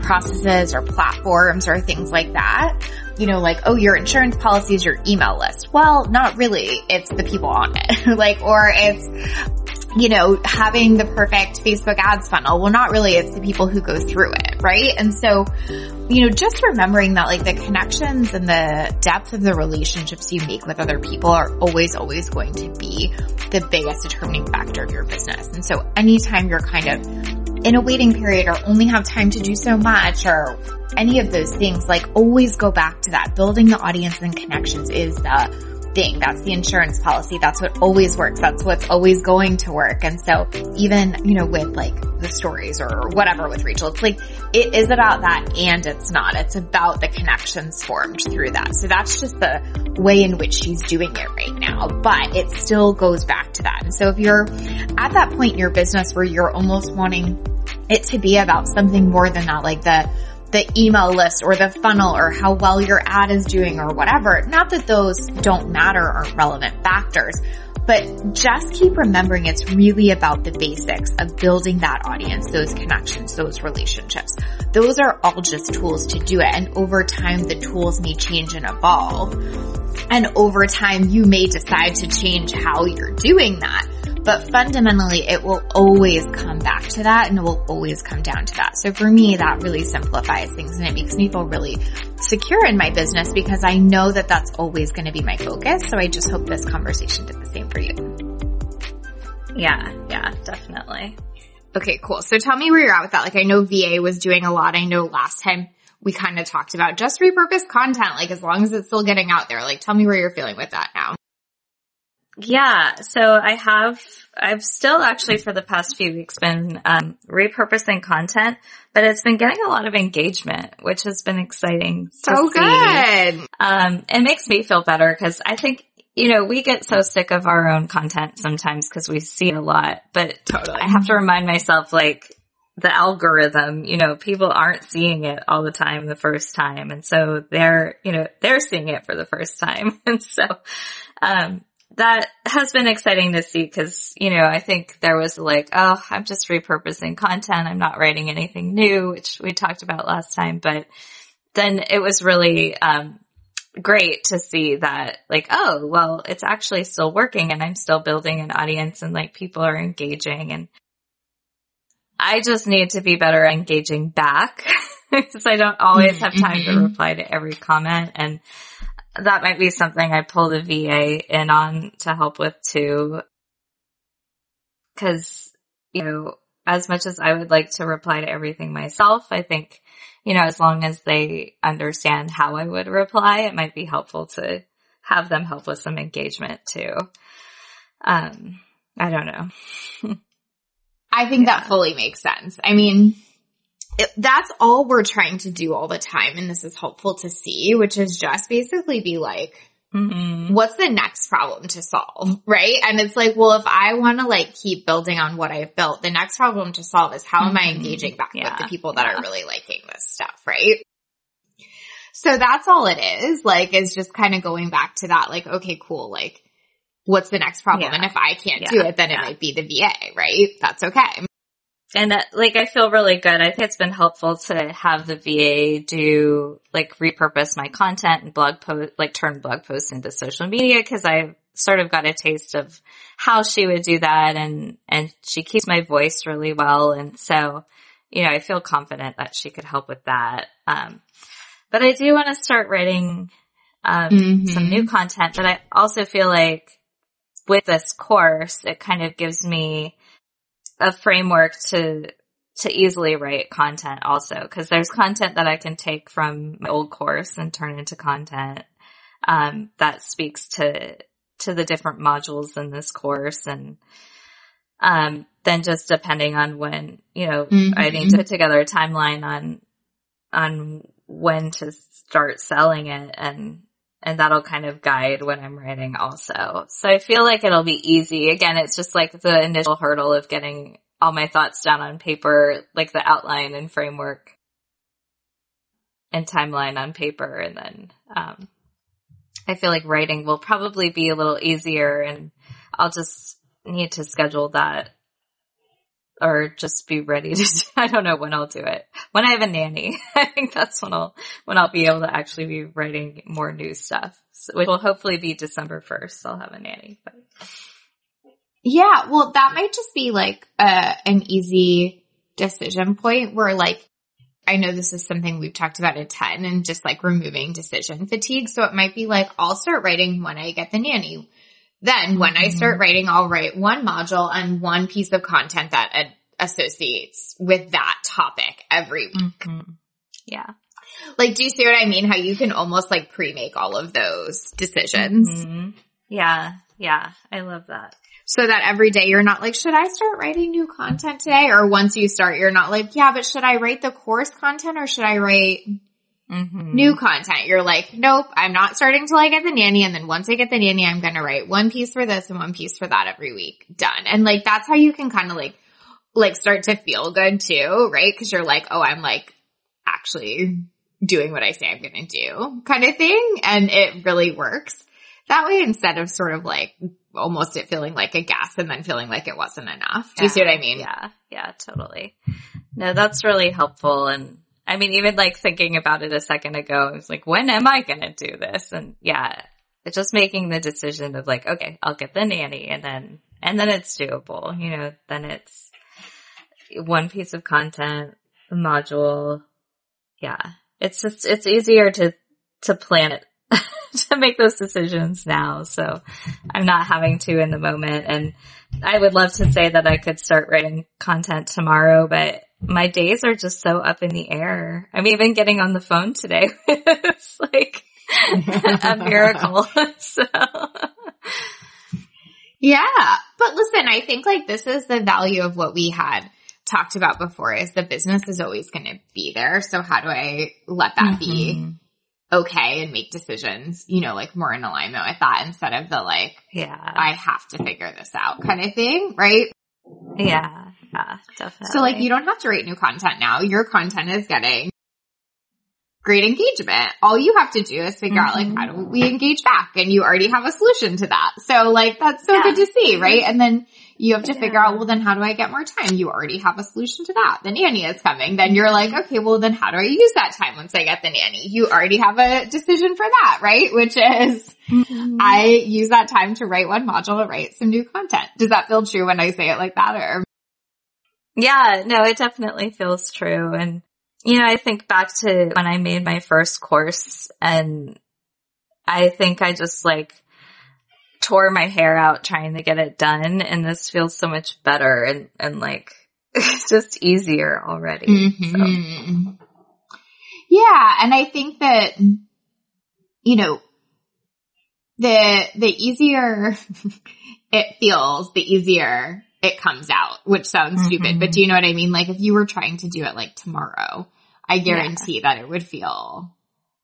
processes or platforms or things like that. You know, like, oh, your insurance policy is your email list. Well, not really. It's the people on it. Like, or it's, you know, having the perfect Facebook ads funnel. Well, not really. It's the people who go through it, right? And so, you know, just remembering that like the connections and the depth of the relationships you make with other people are always, always going to be the biggest determining factor of your business. And so anytime you're kind of in a waiting period or only have time to do so much or any of those things, like always go back to that. Building the audience and connections is the thing. That's the insurance policy. That's what always works. That's what's always going to work. And so even, you know, with like the stories or whatever with Rachel, it's like, it is about that and it's not. It's about the connections formed through that. So that's just the way in which she's doing it right now, but it still goes back to that. And so if you're at that point in your business where you're almost wanting it to be about something more than that, like the the email list or the funnel or how well your ad is doing or whatever. Not that those don't matter or aren't relevant factors, but just keep remembering it's really about the basics of building that audience, those connections, those relationships. Those are all just tools to do it. And over time, the tools may change and evolve. And over time, you may decide to change how you're doing that. But fundamentally, it will always come back to that and it will always come down to that. So for me, that really simplifies things and it makes me feel really secure in my business because I know that that's always going to be my focus. So I just hope this conversation did the same for you. Yeah, yeah, definitely. Okay, cool. So tell me where you're at with that. Like I know V A was doing a lot. I know last time we kind of talked about just repurposed content, like as long as it's still getting out there. Like tell me where you're feeling with that now. Yeah, so I have, I've still actually for the past few weeks been um repurposing content, but it's been getting a lot of engagement, which has been exciting. So good. Um, it makes me feel better because I think you know, we get so sick of our own content sometimes because we see a lot, but totally. I have to remind myself, like, the algorithm, you know, people aren't seeing it all the time the first time. And so they're, you know, they're seeing it for the first time. And so, um, that has been exciting to see because, you know, I think there was like, oh, I'm just repurposing content. I'm not writing anything new, which we talked about last time. But then it was really, um, great to see that, like, oh, well, it's actually still working and I'm still building an audience and like people are engaging, and I just need to be better at engaging back because I don't always have time to reply to every comment. And that might be something I pull the V A in on to help with too. Cause, you know, as much as I would like to reply to everything myself, I think, you know, as long as they understand how I would reply, it might be helpful to have them help with some engagement too. Um, I don't know. I think yeah. that fully makes sense. I mean, it, that's all we're trying to do all the time, and this is helpful to see, which is just basically be like, mm-hmm. what's the next problem to solve, right? And it's like, well, if I want to, like, keep building on what I've built, the next problem to solve is how mm-hmm. am I engaging back yeah. with the people that yeah. are really liking this stuff, right? So that's all it is, like, is just kind of going back to that, like, okay, cool, like, what's the next problem? Yeah. And if I can't yeah. do it, then yeah. it might be the V A, right? That's okay. And that, like, I feel really good. I think it's been helpful to have the V A do, like, repurpose my content and blog post, like, turn blog posts into social media, because I sort of got a taste of how she would do that, and, and she keeps my voice really well. And so, you know, I feel confident that she could help with that. Um, but I do want to start writing, um, mm-hmm. some new content, but I also feel like, with this course, it kind of gives me a framework to to easily write content also, because there's content that I can take from my old course and turn into content um, that speaks to to the different modules in this course, and um, then just depending on when, you know, mm-hmm. I need to put together a timeline on on when to start selling it, and And that'll kind of guide what I'm writing also. So I feel like it'll be easy. Again, it's just like the initial hurdle of getting all my thoughts down on paper, like the outline and framework and timeline on paper. And then, um, I feel like writing will probably be a little easier, and I'll just need to schedule that or just be ready to, do, I don't know when I'll do it. When I have a nanny, I think that's when I'll, when I'll be able to actually be writing more new stuff, so, which will hopefully be December first. I'll have a nanny. But. Yeah. Well, that might just be like, uh, an easy decision point where, like, I know this is something we've talked about a ton, and just like removing decision fatigue. So it might be like, I'll start writing when I get the nanny. Then when I start writing, I'll write one module and one piece of content that ad- associates with that topic every week. Mm-hmm. Yeah. Like, do you see what I mean? How you can almost like pre-make all of those decisions. Mm-hmm. Yeah. Yeah. I love that. So that every day you're not like, should I start writing new content today? Or once you start, you're not like, yeah, but should I write the course content or should I write... Mm-hmm. new content? You're like, nope, I'm not starting till I get the nanny. And then once I get the nanny, I'm going to write one piece for this and one piece for that every week. Done. And like, that's how you can kind of like, like start to feel good too, right? Cause you're like, oh, I'm like actually doing what I say I'm going to do kind of thing. And it really works that way, instead of sort of like almost it feeling like a gas and then feeling like it wasn't enough. Do yeah. you see what I mean? Yeah. Yeah, totally. No, that's really helpful. And I mean, even like thinking about it a second ago, I was like, when am I going to do this? And yeah, it's just making the decision of like, okay, I'll get the nanny, and then, and then it's doable, you know, then it's one piece of content, a module. Yeah. It's just, it's easier to, to plan it, to make those decisions now. So I'm not having to in the moment. And I would love to say that I could start writing content tomorrow, but my days are just so up in the air. I'm even getting on the phone today. It's like a miracle. So. Yeah. But listen, I think like this is the value of what we had talked about before, is the business is always going to be there. So how do I let that mm-hmm. be okay and make decisions, you know, like more in alignment with that instead of the like, yeah, I have to figure this out kind of thing, right? Yeah. Yeah, definitely. So like you don't have to write new content now. Your content is getting great engagement. All you have to do is figure mm-hmm. out like, how do we engage back? And you already have a solution to that. So like, that's so yeah. good to see, right? And then you have to yeah. figure out, well, then how do I get more time? You already have a solution to that. The nanny is coming. Then you're like, okay, well, then how do I use that time once I get the nanny? You already have a decision for that, right? Which is mm-hmm. I use that time to write one module, write some new content. Does that feel true when I say it like that? Or yeah, no, it definitely feels true. And, you know, I think back to when I made my first course, and I think I just like tore my hair out trying to get it done. And this feels so much better and, and like it's just easier already. Mm-hmm. So. Yeah. And I think that, you know, the, the easier it feels, the easier it comes out, which sounds stupid, mm-hmm. but do you know what I mean? Like if you were trying to do it like tomorrow, I guarantee yeah. that it would feel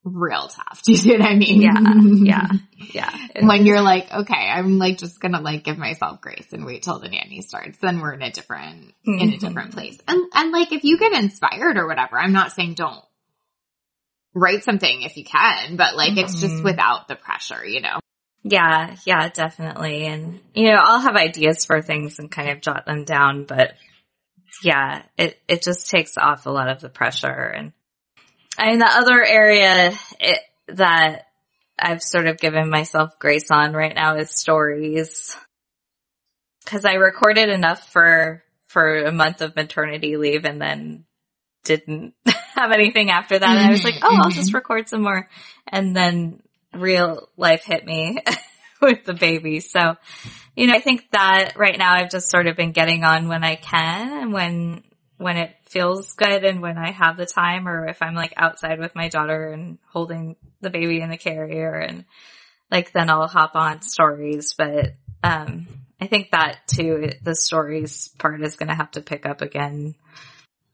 real tough. Do you see what I mean? Yeah. Yeah. Yeah. When you're like, okay, I'm like just going to like give myself grace and wait till the nanny starts. Then we're in a different, mm-hmm. in a different place. And, and like if you get inspired or whatever, I'm not saying don't write something if you can, but like mm-hmm. it's just without the pressure, you know? Yeah, yeah, definitely. And, you know, I'll have ideas for things and kind of jot them down, but yeah, it, it just takes off a lot of the pressure. And I mean, the other area it, that I've sort of given myself grace on right now is stories. Cause I recorded enough for, for a month of maternity leave and then didn't have anything after that. And I was like, oh, I'll just record some more. And then real life hit me with the baby. So, you know, I think that right now I've just sort of been getting on when I can and when, when it feels good and when I have the time, or if I'm like outside with my daughter and holding the baby in the carrier, and like then I'll hop on stories. But, um, I think that too, the stories part is going to have to pick up again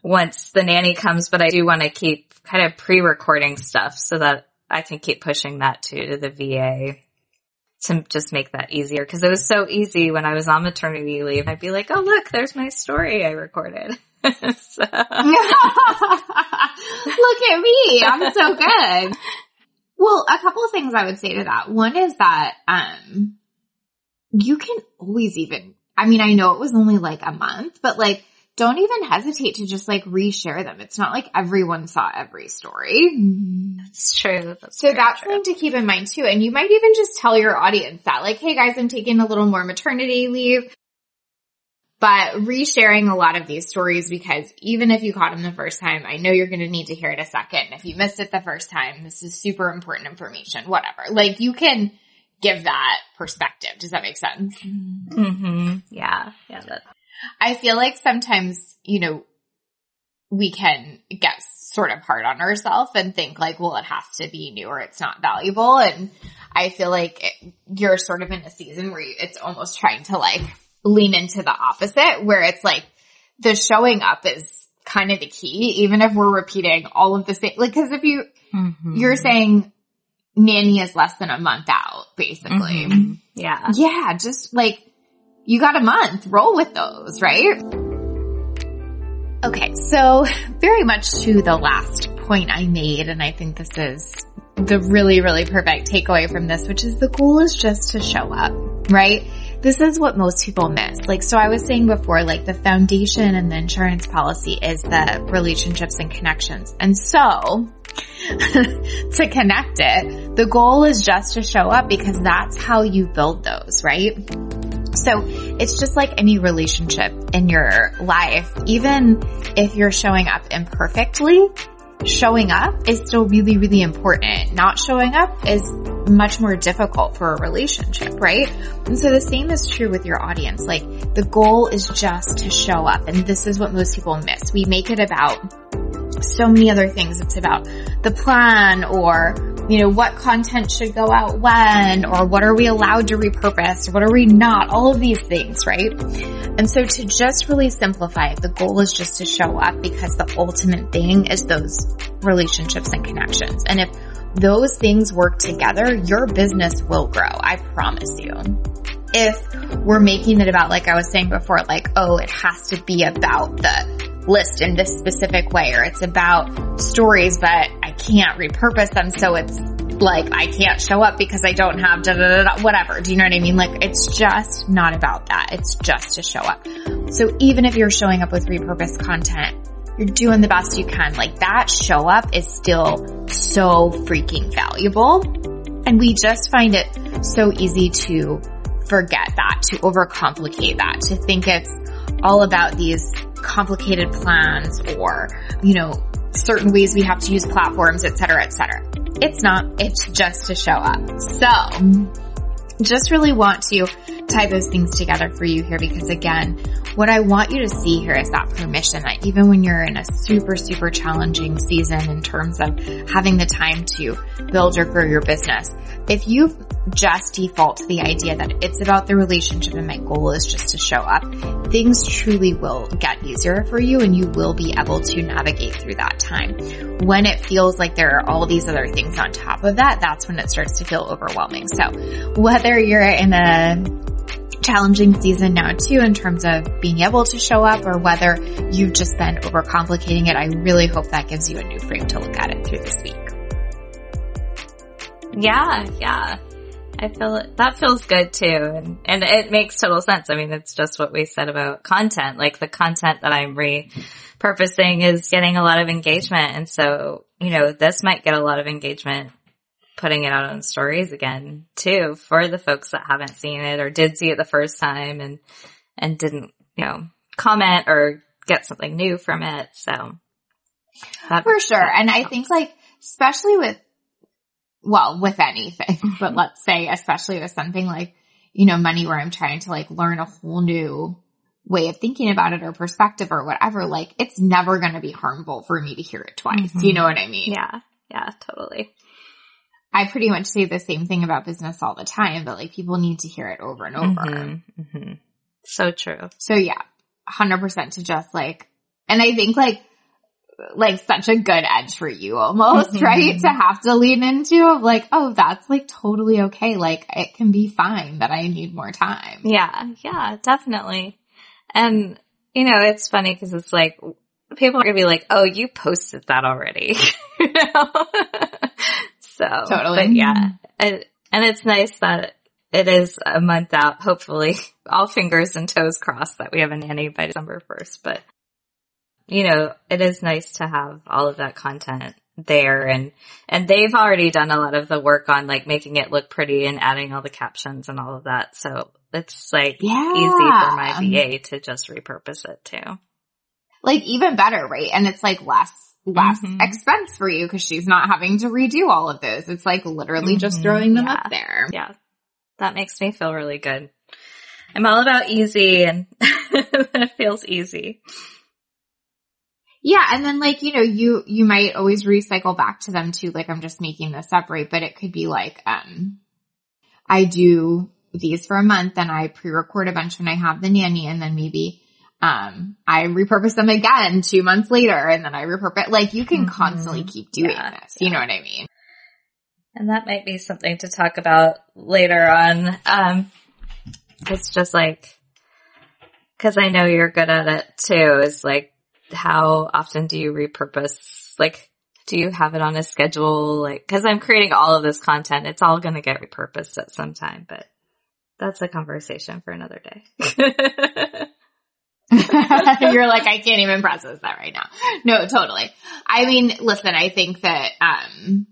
once the nanny comes, but I do want to keep kind of pre-recording stuff so that I can keep pushing that too to the V A to just make that easier. Cause it was so easy when I was on maternity leave. I'd be like, oh, look, there's my story I recorded. So. Look at me. I'm so good. Well, a couple of things I would say to that. One is that, um, you can always even, I mean, I know it was only like a month, but like, don't even hesitate to just like reshare them. It's not like everyone saw every story. That's true. That's so that's true. Something to keep in mind too. And you might even just tell your audience that like, hey guys, I'm taking a little more maternity leave, but resharing a lot of these stories, because even if you caught them the first time, I know you're going to need to hear it a second. If you missed it the first time, this is super important information, whatever. Like you can give that perspective. Does that make sense? Mm-hmm. Yeah. Yeah. That's- I feel like sometimes, you know, we can get sort of hard on ourselves and think like, well, it has to be new or it's not valuable. And I feel like it, you're sort of in a season where you, it's almost trying to like lean into the opposite, where it's like the showing up is kind of the key, even if we're repeating all of the same. Like, cause if you, mm-hmm. you're saying nanny is less than a month out, basically. Mm-hmm. Yeah. Yeah. Just like, you got a month. Roll with those, right? Okay, so very much to the last point I made, and I think this is the really, really perfect takeaway from this, which is the goal is just to show up, right? This is what most people miss. Like, so I was saying before, like the foundation and the insurance policy is the relationships and connections. And so to connect it, the goal is just to show up, because that's how you build those, right? So it's just like any relationship in your life. Even if you're showing up imperfectly, showing up is still really, really important. Not showing up is much more difficult for a relationship, right? And so the same is true with your audience. Like the goal is just to show up, and this is what most people miss. We make it about so many other things. It's about the plan, or you know, what content should go out when, or what are we allowed to repurpose, or what are we not, all of these things, right? And so to just really simplify it, the goal is just to show up, because the ultimate thing is those relationships and connections. And if those things work together, your business will grow. I promise you. If we're making it about, like I was saying before, like, oh, it has to be about the list in this specific way, or it's about stories, but I can't repurpose them. So it's like, I can't show up because I don't have da da da da, whatever. Do you know what I mean? Like, it's just not about that. It's just to show up. So even if you're showing up with repurposed content, you're doing the best you can. Like, that show up is still so freaking valuable. And we just find it so easy to forget that, to overcomplicate that, to think it's all about these complicated plans or, you know, certain ways we have to use platforms, et cetera, et cetera. It's not, it's just to show up. So just really want to tie those things together for you here, because again, what I want you to see here is that permission that even when you're in a super, super challenging season in terms of having the time to build or grow your business, if you just default to the idea that it's about the relationship and my goal is just to show up, things truly will get easier for you and you will be able to navigate through that time. When it feels like there are all these other things on top of that, that's when it starts to feel overwhelming. So whether you're in a challenging season now too in terms of being able to show up, or whether you've just been overcomplicating it, I really hope that gives you a new frame to look at it through this week. Yeah, yeah. I feel it, that feels good too. And, and it makes total sense. I mean, it's just what we said about content. Like, the content that I'm repurposing is getting a lot of engagement. And so, you know, this might get a lot of engagement, putting it out on stories again too, for the folks that haven't seen it or did see it the first time and, and didn't, you know, comment or get something new from it. So that, for sure. And helps. I think, like, especially with, well, with anything, but let's say especially with something like, you know, money, where I'm trying to, like, learn a whole new way of thinking about it or perspective or whatever, like, it's never going to be harmful for me to hear it twice. Mm-hmm. You know what I mean? Yeah. Yeah, totally. I pretty much say the same thing about business all the time, but, like, people need to hear it over and over. Mm-hmm. Mm-hmm. So true. So yeah, one hundred percent to just, like, and I think, like, like such a good edge for you almost, mm-hmm. right? To have to lean into of, like, oh, that's, like, totally okay. Like, it can be fine that I need more time. Yeah. Yeah, definitely. And, you know, it's funny because it's like, people are going to be like, oh, you posted that already. You know? So, totally. But yeah. And, and it's nice that it is a month out, hopefully. All fingers and toes crossed that we have a nanny by December first, but you know, it is nice to have all of that content there, and, and they've already done a lot of the work on, like, making it look pretty and adding all the captions and all of that. So it's, like, yeah. easy for my V A to just repurpose it too. Like, even better, right? And it's, like, less, less mm-hmm. expense for you because she's not having to redo all of those. It's, like, literally mm-hmm. just throwing them yeah. up there. Yeah. That makes me feel really good. I'm all about easy, and it feels easy. Yeah. And then, like, you know, you, you might always recycle back to them too. Like, I'm just making this up, right? But it could be like, um, I do these for a month and I pre-record a bunch when I have the nanny, and then maybe, um, I repurpose them again two months later, and then I repurpose, like, you can mm-hmm. constantly keep doing yeah, this. You yeah. know what I mean? And that might be something to talk about later on. Um, it's just like, cause I know you're good at it too, is like, how often do you repurpose? Like, do you have it on a schedule? Like, cause I'm creating all of this content. It's all going to get repurposed at some time, but that's a conversation for another day. You're like, I can't even process that right now. No, totally. I mean, listen, I think that, um,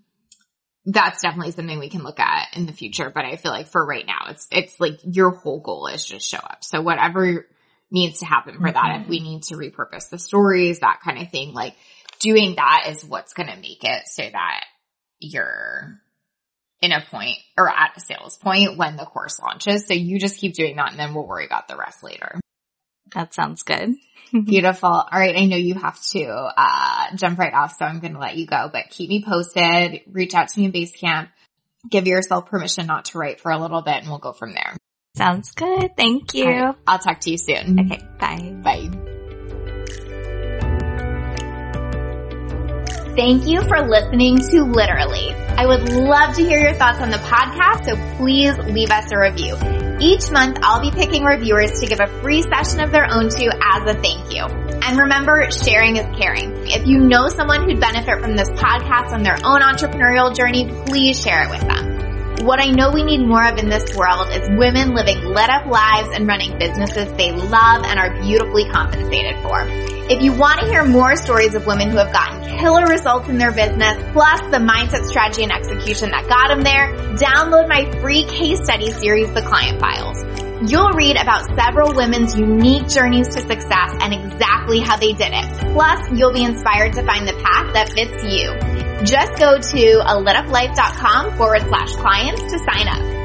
that's definitely something we can look at in the future, but I feel like for right now, it's, it's like your whole goal is just show up. So whatever needs to happen for mm-hmm. that. If we need to repurpose the stories, that kind of thing, like, doing that is what's going to make it so that you're in a point or at a sales point when the course launches. So you just keep doing that, and then we'll worry about the rest later. That sounds good. Beautiful. All right. I know you have to, uh, jump right off, so I'm going to let you go, but keep me posted. Reach out to me in Basecamp. Give yourself permission not to write for a little bit, and we'll go from there. Sounds good. Thank you. Right. I'll talk to you soon. Okay. Bye. Bye. thank you for listening to Literally. I would love to hear your thoughts on the podcast, so please leave us a review. Each month, I'll be picking reviewers to give a free session of their own to as a thank you. And remember, sharing is caring. If you know someone who'd benefit from this podcast on their own entrepreneurial journey, please share it with them. What I know we need more of in this world is women living lit up lives and running businesses they love and are beautifully compensated for. If you want to hear more stories of women who have gotten killer results in their business, plus the mindset, strategy, and execution that got them there, download my free case study series, The Client Files. You'll read about several women's unique journeys to success and exactly how they did it. Plus, you'll be inspired to find the path that fits you. Just go to a lit up life dot com forward slash clients to sign up.